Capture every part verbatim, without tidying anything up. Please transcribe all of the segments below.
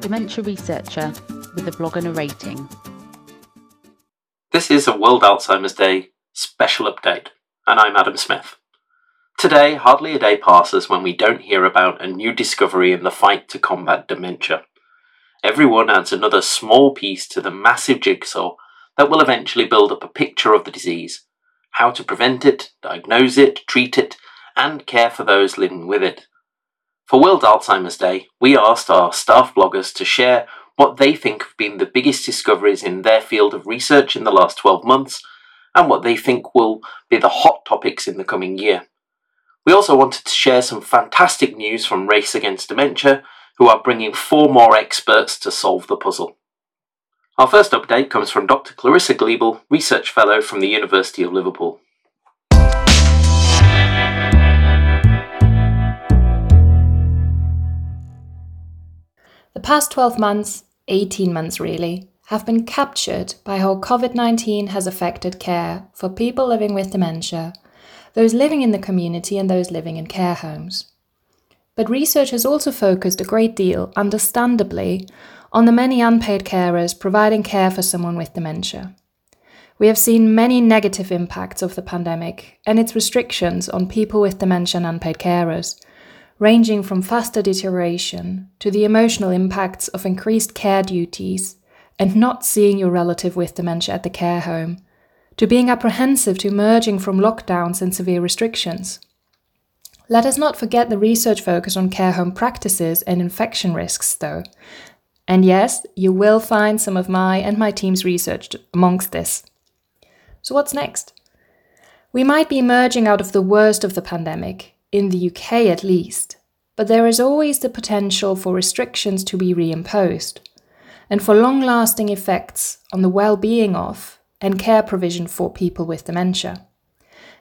dementia researcher with a blog and a rating. This is a World Alzheimer's Day special update, and I'm Adam Smith. Today, hardly a day passes when we don't hear about a new discovery in the fight to combat dementia. Everyone adds another small piece to the massive jigsaw that will eventually build up a picture of the disease, how to prevent it, diagnose it, treat it, and care for those living with it. For World Alzheimer's Day, we asked our staff bloggers to share what they think have been the biggest discoveries in their field of research in the last twelve months, and what they think will be the hot topics in the coming year. We also wanted to share some fantastic news from Race Against Dementia, who are bringing four more experts to solve the puzzle. Our first update comes from Doctor Clarissa Glebel, Research Fellow from the University of Liverpool. The past twelve months, eighteen months really, have been captured by how COVID nineteen has affected care for people living with dementia, those living in the community and those living in care homes. But research has also focused a great deal, understandably, on the many unpaid carers providing care for someone with dementia. We have seen many negative impacts of the pandemic and its restrictions on people with dementia and unpaid carers, ranging from faster deterioration to the emotional impacts of increased care duties and not seeing your relative with dementia at the care home, to being apprehensive to emerging from lockdowns and severe restrictions. Let us not forget the research focus on care home practices and infection risks, though. And yes, you will find some of my and my team's research amongst this. So what's next? We might be emerging out of the worst of the pandemic, in the U K at least, but there is always the potential for restrictions to be reimposed, and for long-lasting effects on the well-being of and care provision for people with dementia,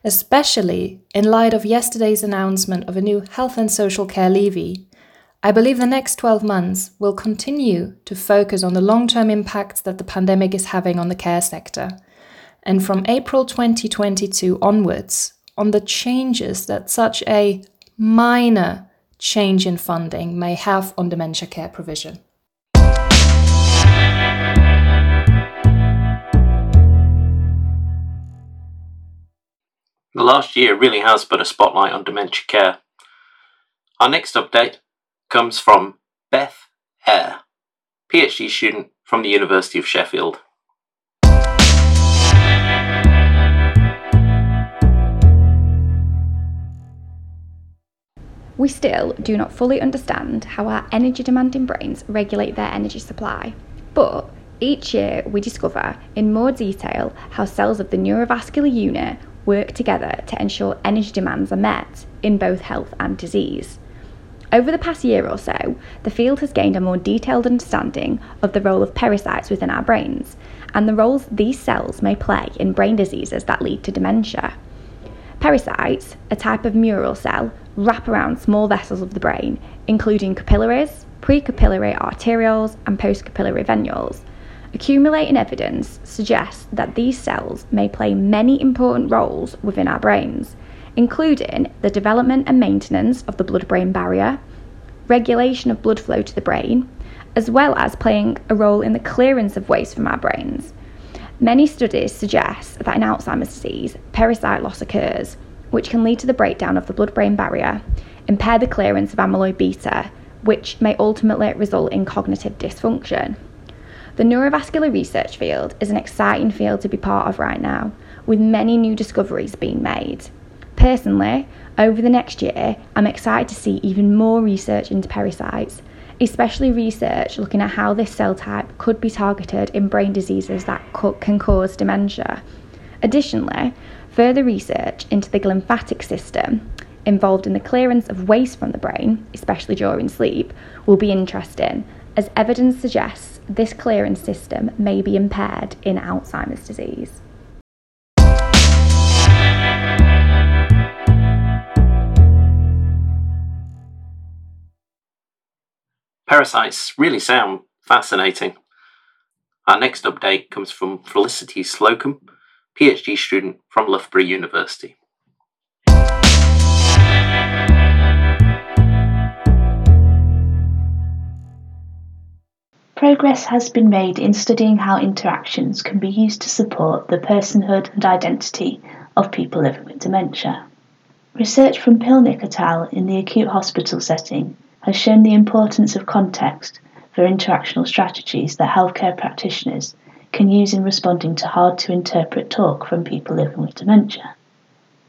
especially in light of yesterday's announcement of a new health and social care levy. I believe the next twelve months will continue to focus on the long-term impacts that the pandemic is having on the care sector, and from April twenty twenty-two onwards, on the changes that such a minor change in funding may have on dementia care provision. The last year really has put a spotlight on dementia care. Our next update comes from Beth Hare, PhD student from the University of Sheffield. We still do not fully understand how our energy-demanding brains regulate their energy supply, but each year we discover in more detail how cells of the neurovascular unit work together to ensure energy demands are met in both health and disease. Over the past year or so, the field has gained a more detailed understanding of the role of parasites within our brains and the roles these cells may play in brain diseases that lead to dementia. Parasites, a type of mural cell, wrap around small vessels of the brain, including capillaries, precapillary arterioles and postcapillary venules. Accumulating evidence suggests that these cells may play many important roles within our brains, including the development and maintenance of the blood-brain barrier, regulation of blood flow to the brain, as well as playing a role in the clearance of waste from our brains. Many studies suggest that in Alzheimer's disease, parasite loss occurs, which can lead to the breakdown of the blood-brain barrier, impair the clearance of amyloid beta, which may ultimately result in cognitive dysfunction. The neurovascular research field is an exciting field to be part of right now, with many new discoveries being made. Personally, over the next year, I'm excited to see even more research into parasites, especially research looking at how this cell type could be targeted in brain diseases that co- can cause dementia. Additionally, further research into the glymphatic system, involved in the clearance of waste from the brain, especially during sleep, will be interesting, as evidence suggests this clearance system may be impaired in Alzheimer's disease. Parasites really sound fascinating. Our next update comes from Felicity Slocum, PhD student from Loughborough University. Progress has been made in studying how interactions can be used to support the personhood and identity of people living with dementia. Research from Pilnick et al. In the acute hospital setting has shown the importance of context for interactional strategies that healthcare practitioners can use in responding to hard-to-interpret talk from people living with dementia.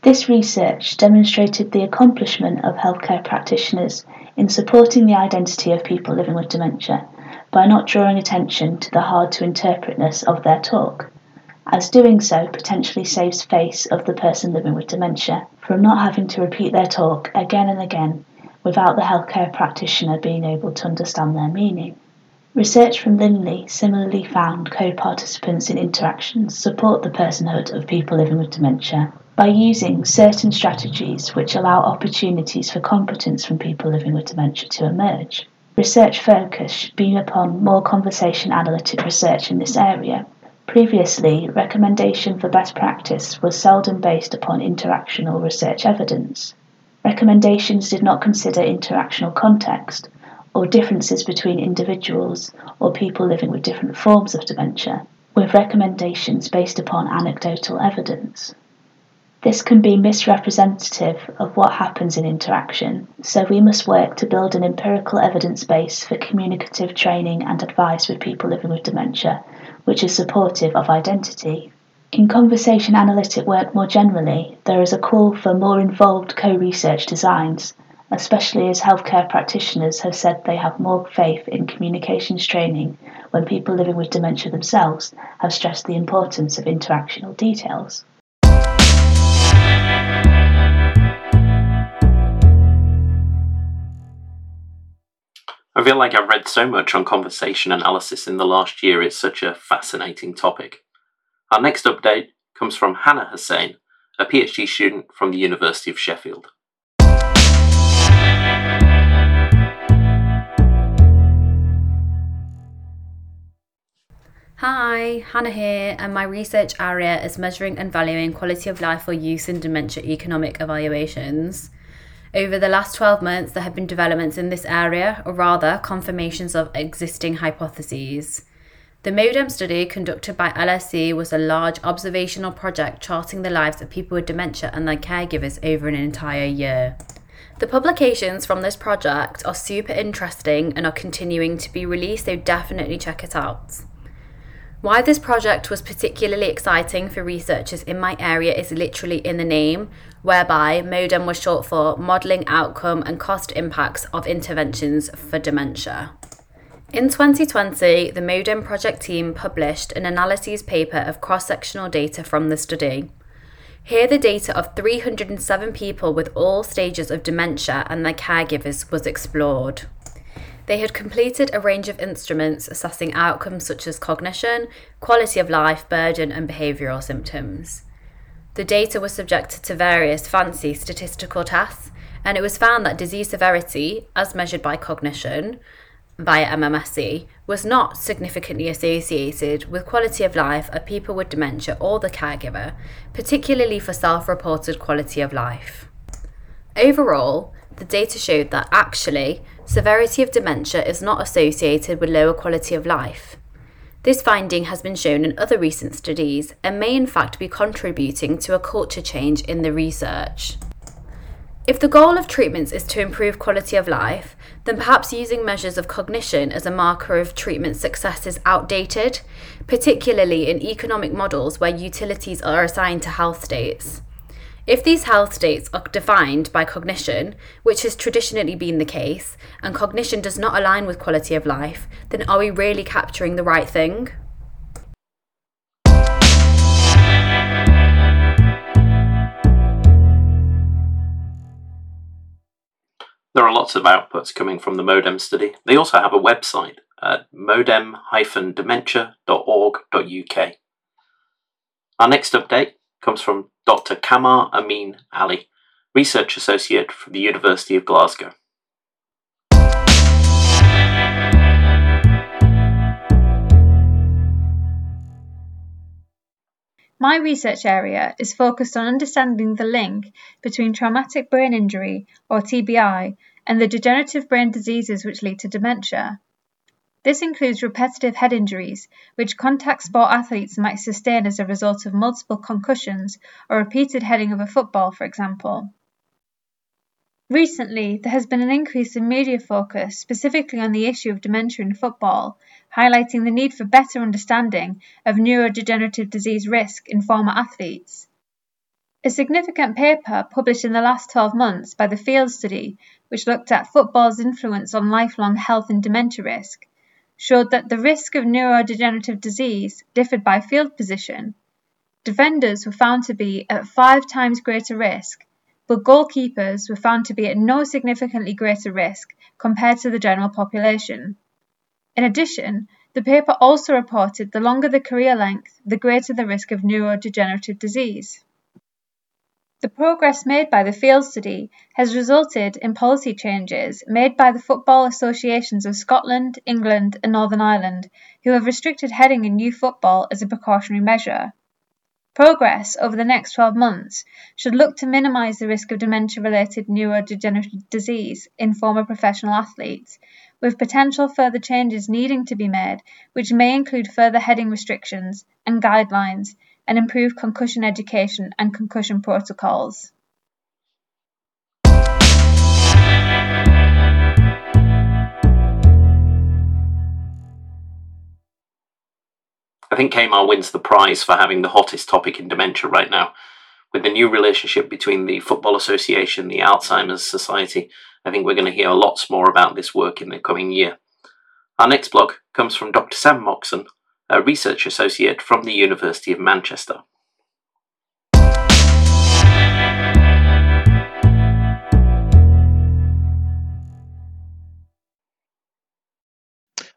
This research demonstrated the accomplishment of healthcare practitioners in supporting the identity of people living with dementia by not drawing attention to the hard-to-interpretness of their talk, as doing so potentially saves face of the person living with dementia from not having to repeat their talk again and again without the healthcare practitioner being able to understand their meaning. Research from Linley similarly found co-participants in interactions support the personhood of people living with dementia by using certain strategies which allow opportunities for competence from people living with dementia to emerge. Research focus should be upon more conversation analytic research in this area. Previously, recommendation for best practice was seldom based upon interactional research evidence. Recommendations did not consider interactional context, or differences between individuals or people living with different forms of dementia, with recommendations based upon anecdotal evidence. This can be misrepresentative of what happens in interaction, so we must work to build an empirical evidence base for communicative training and advice with people living with dementia, which is supportive of identity. In conversation analytic work more generally, there is a call for more involved co-research designs, especially as healthcare practitioners have said they have more faith in communications training when people living with dementia themselves have stressed the importance of interactional details. I feel like I've read so much on conversation analysis in the last year, it's such a fascinating topic. Our next update comes from Hannah Hussain, a PhD student from the University of Sheffield. Hi, Hannah here, and my research area is measuring and valuing quality of life for use in dementia economic evaluations. Over the last twelve months, there have been developments in this area, or rather, confirmations of existing hypotheses. The MODEM study conducted by L S E was a large observational project charting the lives of people with dementia and their caregivers over an entire year. The publications from this project are super interesting and are continuing to be released, so definitely check it out. Why this project was particularly exciting for researchers in my area is literally in the name, whereby MODEM was short for Modelling Outcome and Cost Impacts of Interventions for Dementia. In twenty twenty, the MODEM project team published an analyses paper of cross-sectional data from the study. Here the data of three hundred seven people with all stages of dementia and their caregivers was explored. They had completed a range of instruments assessing outcomes such as cognition, quality of life, burden, and behavioural symptoms. The data was subjected to various fancy statistical tests, and it was found that disease severity, as measured by cognition via M M S E, was not significantly associated with quality of life of people with dementia or the caregiver, particularly for self-reported quality of life. Overall, the data showed that actually, severity of dementia is not associated with lower quality of life. This finding has been shown in other recent studies and may in fact be contributing to a culture change in the research. If the goal of treatments is to improve quality of life, then perhaps using measures of cognition as a marker of treatment success is outdated, particularly in economic models where utilities are assigned to health states. If these health states are defined by cognition, which has traditionally been the case, and cognition does not align with quality of life, then are we really capturing the right thing? There are lots of outputs coming from the MODEM study. They also have a website at modem dash dementia dot org dot U K. Our next update comes from Doctor Kamar Amin Ali, Research Associate from the University of Glasgow. My research area is focused on understanding the link between traumatic brain injury, or T B I, and the degenerative brain diseases which lead to dementia. This includes repetitive head injuries, which contact sport athletes might sustain as a result of multiple concussions or repeated heading of a football, for example. Recently, there has been an increase in media focus specifically on the issue of dementia in football, highlighting the need for better understanding of neurodegenerative disease risk in former athletes. A significant paper published in the last twelve months by the Field Study, which looked at football's influence on lifelong health and dementia risk, showed that the risk of neurodegenerative disease differed by field position. Defenders were found to be at five times greater risk, but goalkeepers were found to be at no significantly greater risk compared to the general population. In addition, the paper also reported the longer the career length, the greater the risk of neurodegenerative disease. The progress made by the Field Study has resulted in policy changes made by the football associations of Scotland, England and Northern Ireland, who have restricted heading in youth football as a precautionary measure. Progress over the next twelve months should look to minimise the risk of dementia-related neurodegenerative disease in former professional athletes, with potential further changes needing to be made, which may include further heading restrictions and guidelines, and improve concussion education and concussion protocols. I think Kamar wins the prize for having the hottest topic in dementia right now. With the new relationship between the Football Association and the Alzheimer's Society, I think we're going to hear lots more about this work in the coming year. Our next blog comes from Doctor Sam Moxon, a research associate from the University of Manchester.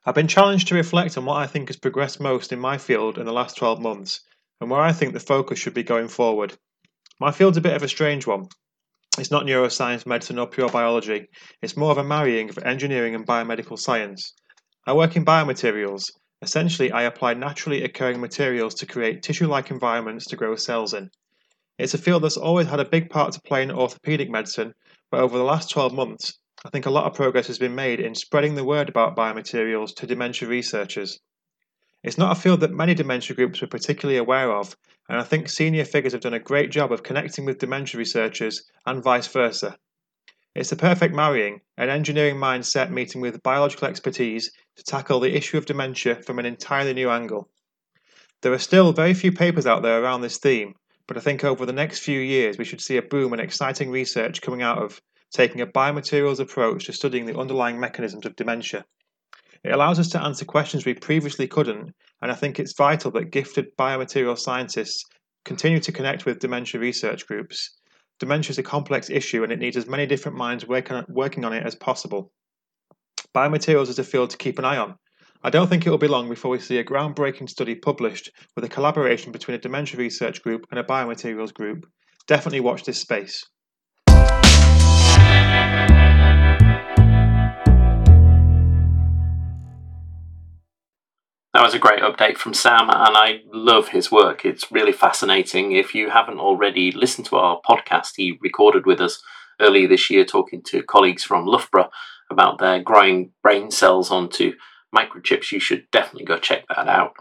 I've been challenged to reflect on what I think has progressed most in my field in the last twelve months and where I think the focus should be going forward. My field's a bit of a strange one. It's not neuroscience, medicine or pure biology. It's more of a marrying of engineering and biomedical science. I work in biomaterials. Essentially, I apply naturally occurring materials to create tissue-like environments to grow cells in. It's a field that's always had a big part to play in orthopaedic medicine, but over the last twelve months, I think a lot of progress has been made in spreading the word about biomaterials to dementia researchers. It's not a field that many dementia groups were particularly aware of, and I think senior figures have done a great job of connecting with dementia researchers and vice versa. It's the perfect marrying, an engineering mindset meeting with biological expertise to tackle the issue of dementia from an entirely new angle. There are still very few papers out there around this theme, but I think over the next few years we should see a boom in exciting research coming out of taking a biomaterials approach to studying the underlying mechanisms of dementia. It allows us to answer questions we previously couldn't, and I think it's vital that gifted biomaterial scientists continue to connect with dementia research groups. Dementia is a complex issue and it needs as many different minds working on it as possible. Biomaterials is a field to keep an eye on. I don't think it will be long before we see a groundbreaking study published with a collaboration between a dementia research group and a biomaterials group. Definitely watch this space. That was a great update from Sam, and I love his work. It's really fascinating. If you haven't already listened to our podcast, he recorded with us earlier this year talking to colleagues from Loughborough about their growing brain cells onto microchips. You should definitely go check that out.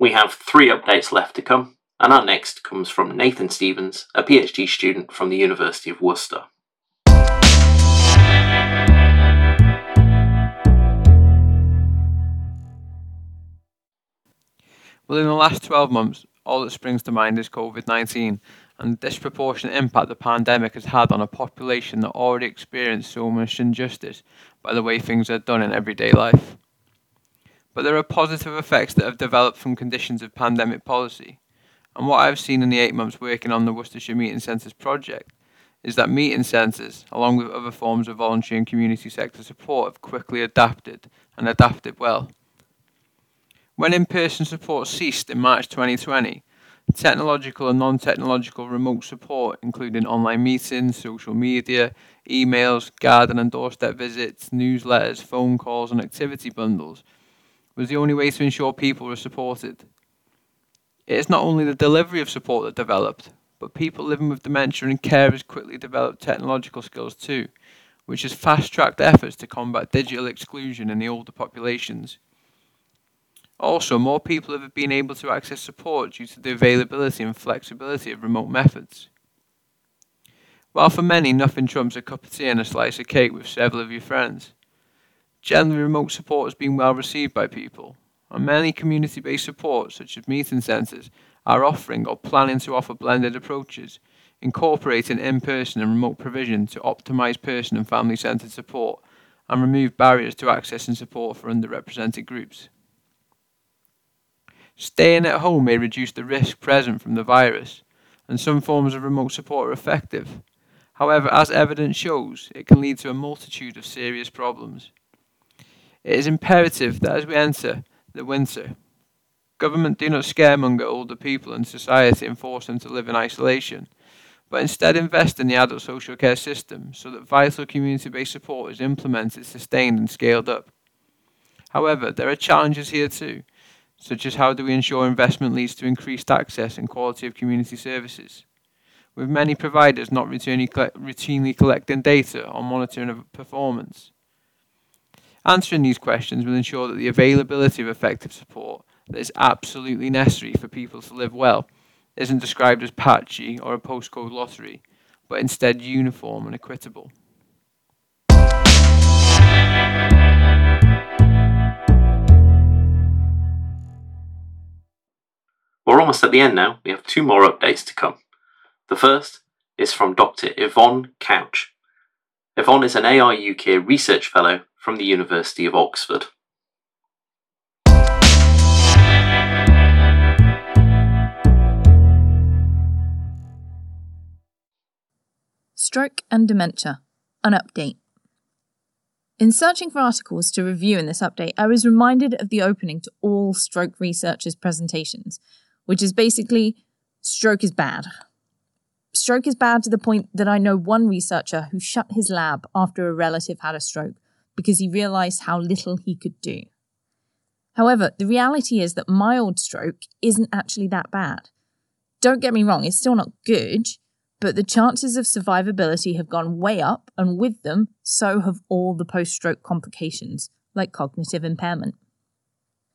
We have three updates left to come, and our next comes from Nathan Stevens, a PhD student from the University of Worcester. Well, in the last twelve months, all that springs to mind is COVID nineteen and the disproportionate impact the pandemic has had on a population that already experienced so much injustice by the way things are done in everyday life. But there are positive effects that have developed from conditions of pandemic policy, and what I've seen in the eight months working on the Worcestershire Meeting Centres project is that meeting centres, along with other forms of voluntary and community sector support, have quickly adapted and adapted well. When in-person support ceased in March twenty twenty, technological and non-technological remote support, including online meetings, social media, emails, garden and doorstep visits, newsletters, phone calls and activity bundles, was the only way to ensure people were supported. It is not only the delivery of support that developed, but people living with dementia and carers quickly developed technological skills too, which has fast-tracked efforts to combat digital exclusion in the older populations. Also, more people have been able to access support due to the availability and flexibility of remote methods. While for many nothing trumps a cup of tea and a slice of cake with several of your friends, generally remote support has been well received by people, and many community-based supports such as meeting centres are offering or planning to offer blended approaches, incorporating in-person and remote provision to optimise person and family-centred support and remove barriers to access and support for underrepresented groups. Staying at home may reduce the risk present from the virus, and some forms of remote support are effective. However, as evidence shows, it can lead to a multitude of serious problems. It is imperative that as we enter the winter, government do not scaremonger older people and society and force them to live in isolation, but instead invest in the adult social care system so that vital community-based support is implemented, sustained and scaled up. However, there are challenges here too, such as how do we ensure investment leads to increased access and quality of community services, with many providers not routinely collecting data or monitoring of performance. Answering these questions will ensure that the availability of effective support that is absolutely necessary for people to live well isn't described as patchy or a postcode lottery, but instead uniform and equitable. We're almost at the end now. We have two more updates to come. The first is from Doctor Yvonne Couch. Yvonne is an A I U K Research Fellow from the University of Oxford. Stroke and Dementia, an update. In searching for articles to review in this update, I was reminded of the opening to all stroke researchers' presentations, which is basically, stroke is bad. Stroke is bad to the point that I know one researcher who shut his lab after a relative had a stroke because he realised how little he could do. However, the reality is that mild stroke isn't actually that bad. Don't get me wrong, it's still not good, but the chances of survivability have gone way up, and with them, so have all the post-stroke complications, like cognitive impairment.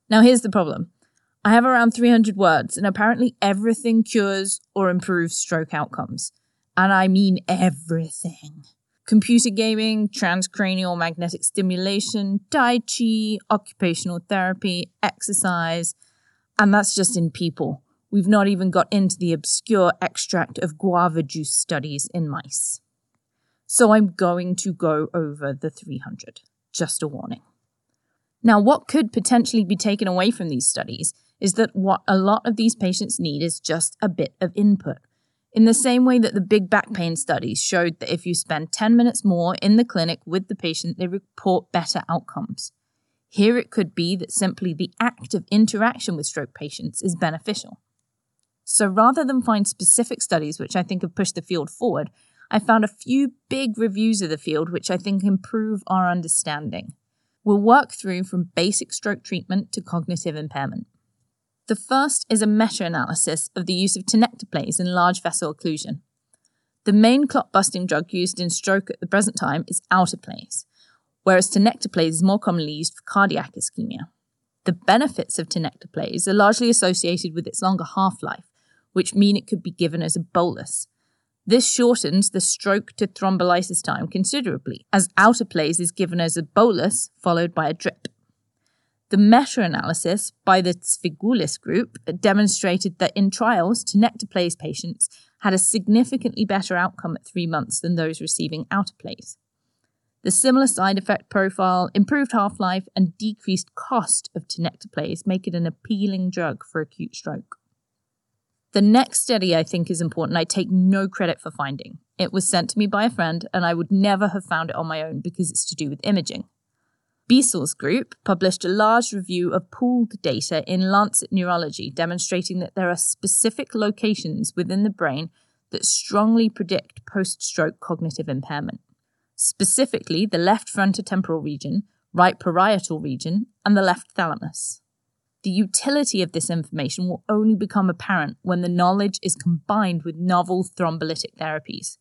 Now here's the problem. I have around three hundred words, and apparently everything cures or improves stroke outcomes. And I mean everything. Computer gaming, transcranial magnetic stimulation, tai chi, occupational therapy, exercise, and that's just in people. We've not even got into the obscure extract of guava juice studies in mice. So I'm going to go over the three hundred, just a warning. Now, what could potentially be taken away from these studies is that what a lot of these patients need is just a bit of input. In the same way that the big back pain studies showed that if you spend ten minutes more in the clinic with the patient, they report better outcomes. Here it could be that simply the act of interaction with stroke patients is beneficial. So rather than find specific studies which I think have pushed the field forward, I found a few big reviews of the field which I think improve our understanding. We'll work through from basic stroke treatment to cognitive impairment. The first is a meta-analysis of the use of tenecteplase in large vessel occlusion. The main clot-busting drug used in stroke at the present time is alteplase, whereas tenecteplase is more commonly used for cardiac ischemia. The benefits of tenecteplase are largely associated with its longer half-life, which mean it could be given as a bolus. This shortens the stroke to thrombolysis time considerably, as alteplase is given as a bolus followed by a drip. The meta-analysis by the Zvigulis group demonstrated that in trials, tenecteplase patients had a significantly better outcome at three months than those receiving alteplase. The similar side effect profile, improved half-life, and decreased cost of tenecteplase make it an appealing drug for acute stroke. The next study I think is important. I take no credit for finding. It was sent to me by a friend, and I would never have found it on my own because it's to do with imaging. Beasel's group published a large review of pooled data in Lancet Neurology, demonstrating that there are specific locations within the brain that strongly predict post-stroke cognitive impairment. Specifically, the left frontotemporal region, right parietal region, and the left thalamus. The utility of this information will only become apparent when the knowledge is combined with novel thrombolytic therapies.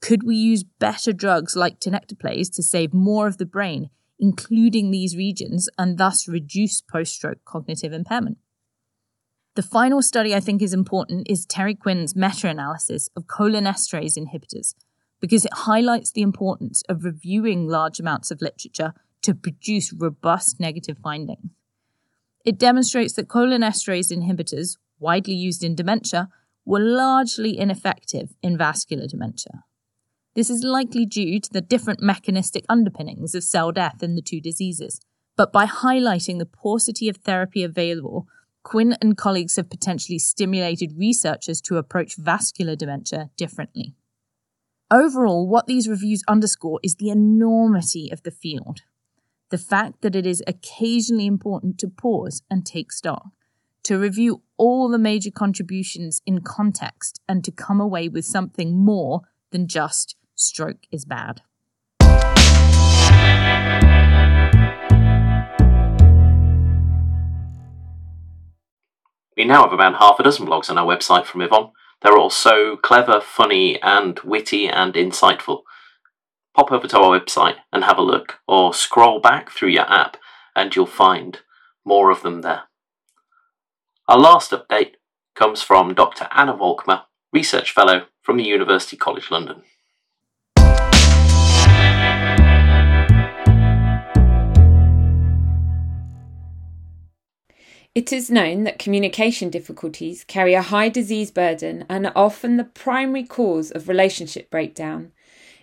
Could we use better drugs like tenecteplase to save more of the brain including these regions, and thus reduce post-stroke cognitive impairment. The final study I think is important is Terry Quinn's meta-analysis of cholinesterase inhibitors, because it highlights the importance of reviewing large amounts of literature to produce robust negative findings. It demonstrates that cholinesterase inhibitors, widely used in dementia, were largely ineffective in vascular dementia. This is likely due to the different mechanistic underpinnings of cell death in the two diseases, but by highlighting the paucity of therapy available, Quinn and colleagues have potentially stimulated researchers to approach vascular dementia differently. Overall, what these reviews underscore is the enormity of the field, the fact that it is occasionally important to pause and take stock, to review all the major contributions in context, and to come away with something more than just stroke is bad. We now have about half a dozen blogs on our website from Yvonne. They're all so clever, funny, and witty and insightful. Pop over to our website and have a look, or scroll back through your app and you'll find more of them there. Our last update comes from Doctor Anna Volkmer, Research Fellow from the University College London. It is known that communication difficulties carry a high disease burden and are often the primary cause of relationship breakdown.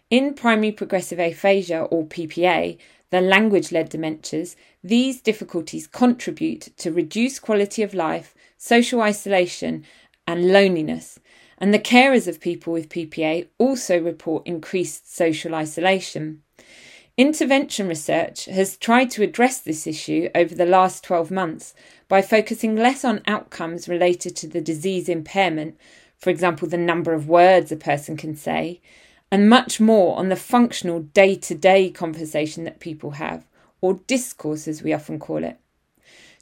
In primary progressive aphasia, or P P A, the language-led dementias, these difficulties contribute to reduced quality of life, social isolation and loneliness, and the carers of people with P P A also report increased social isolation. Intervention research has tried to address this issue over the last twelve months by focusing less on outcomes related to the disease impairment, for example, the number of words a person can say, and much more on the functional day-to-day conversation that people have, or discourse as we often call it.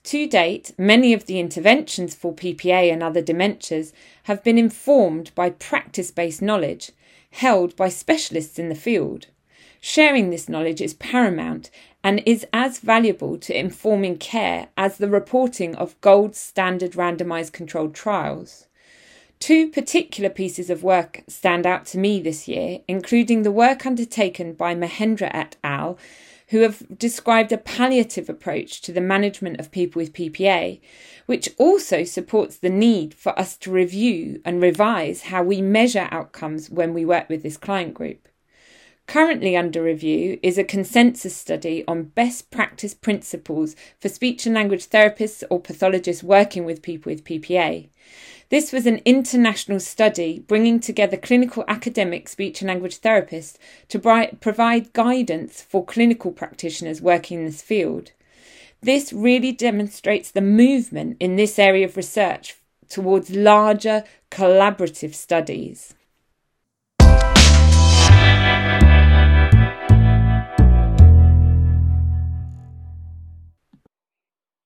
To date, many of the interventions for P P A and other dementias have been informed by practice-based knowledge held by specialists in the field. Sharing this knowledge is paramount and is as valuable to informing care as the reporting of gold standard randomised controlled trials. Two particular pieces of work stand out to me this year, including the work undertaken by Mahendra et al., who have described a palliative approach to the management of people with P P A, which also supports the need for us to review and revise how we measure outcomes when we work with this client group. Currently under review is a consensus study on best practice principles for speech and language therapists or pathologists working with people with P P A. This was an international study bringing together clinical academic speech and language therapists to bri- provide guidance for clinical practitioners working in this field. This really demonstrates the movement in this area of research towards larger collaborative studies.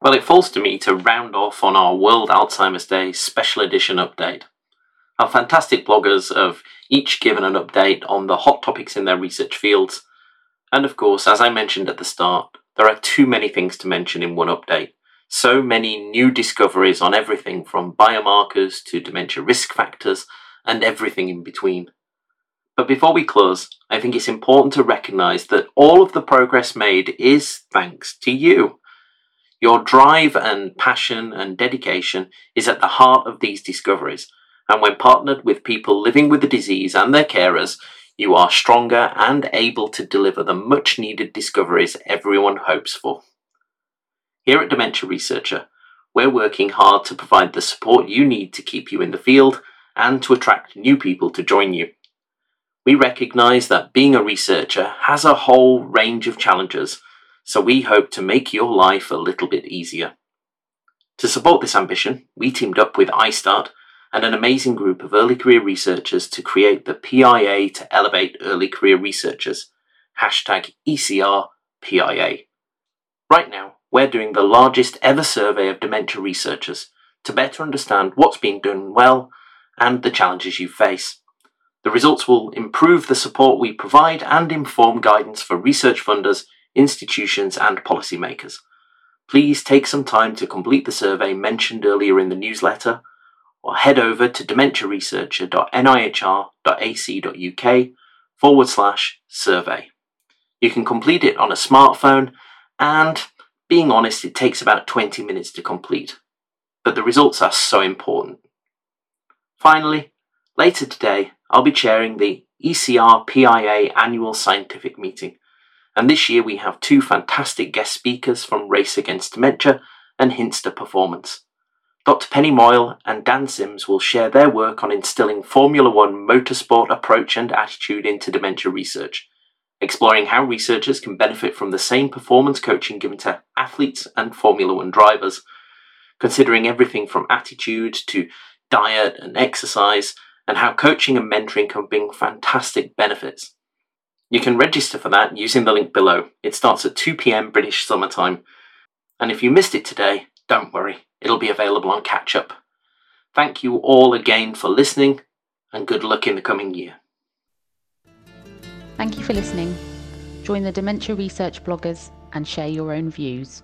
Well, it falls to me to round off on our World Alzheimer's Day special edition update. Our fantastic bloggers have each given an update on the hot topics in their research fields. And of course, as I mentioned at the start, there are too many things to mention in one update. So many new discoveries on everything from biomarkers to dementia risk factors and everything in between. But before we close, I think it's important to recognise that all of the progress made is thanks to you. Your drive and passion and dedication is at the heart of these discoveries, and when partnered with people living with the disease and their carers, you are stronger and able to deliver the much-needed discoveries everyone hopes for. Here at Dementia Researcher, we're working hard to provide the support you need to keep you in the field and to attract new people to join you. We recognise that being a researcher has a whole range of challenges, so we hope to make your life a little bit easier. To support this ambition, we teamed up with iStart and an amazing group of early career researchers to create the P I A to Elevate Early Career Researchers, hashtag E C R P I A. Right now, we're doing the largest ever survey of dementia researchers to better understand what's being done well and the challenges you face. The results will improve the support we provide and inform guidance for research funders institutions and policymakers. Please take some time to complete the survey mentioned earlier in the newsletter, or head over to dementia researcher dot N I H R dot A C dot U K forward slash survey. You can complete it on a smartphone, and being honest, it takes about twenty minutes to complete, but the results are so important. Finally, later today, I'll be chairing the E C R P I A annual scientific meeting, and this year we have two fantastic guest speakers from Race Against Dementia and Hinsta Performance. Doctor Penny Moyle and Dan Sims will share their work on instilling Formula One motorsport approach and attitude into dementia research, exploring how researchers can benefit from the same performance coaching given to athletes and Formula One drivers, considering everything from attitude to diet and exercise, and how coaching and mentoring can bring fantastic benefits. You can register for that using the link below. It starts at two p.m. British summer time. And if you missed it today, don't worry. It'll be available on Catch Up. Thank you all again for listening, and good luck in the coming year. Thank you for listening. Join the Dementia Research bloggers and share your own views.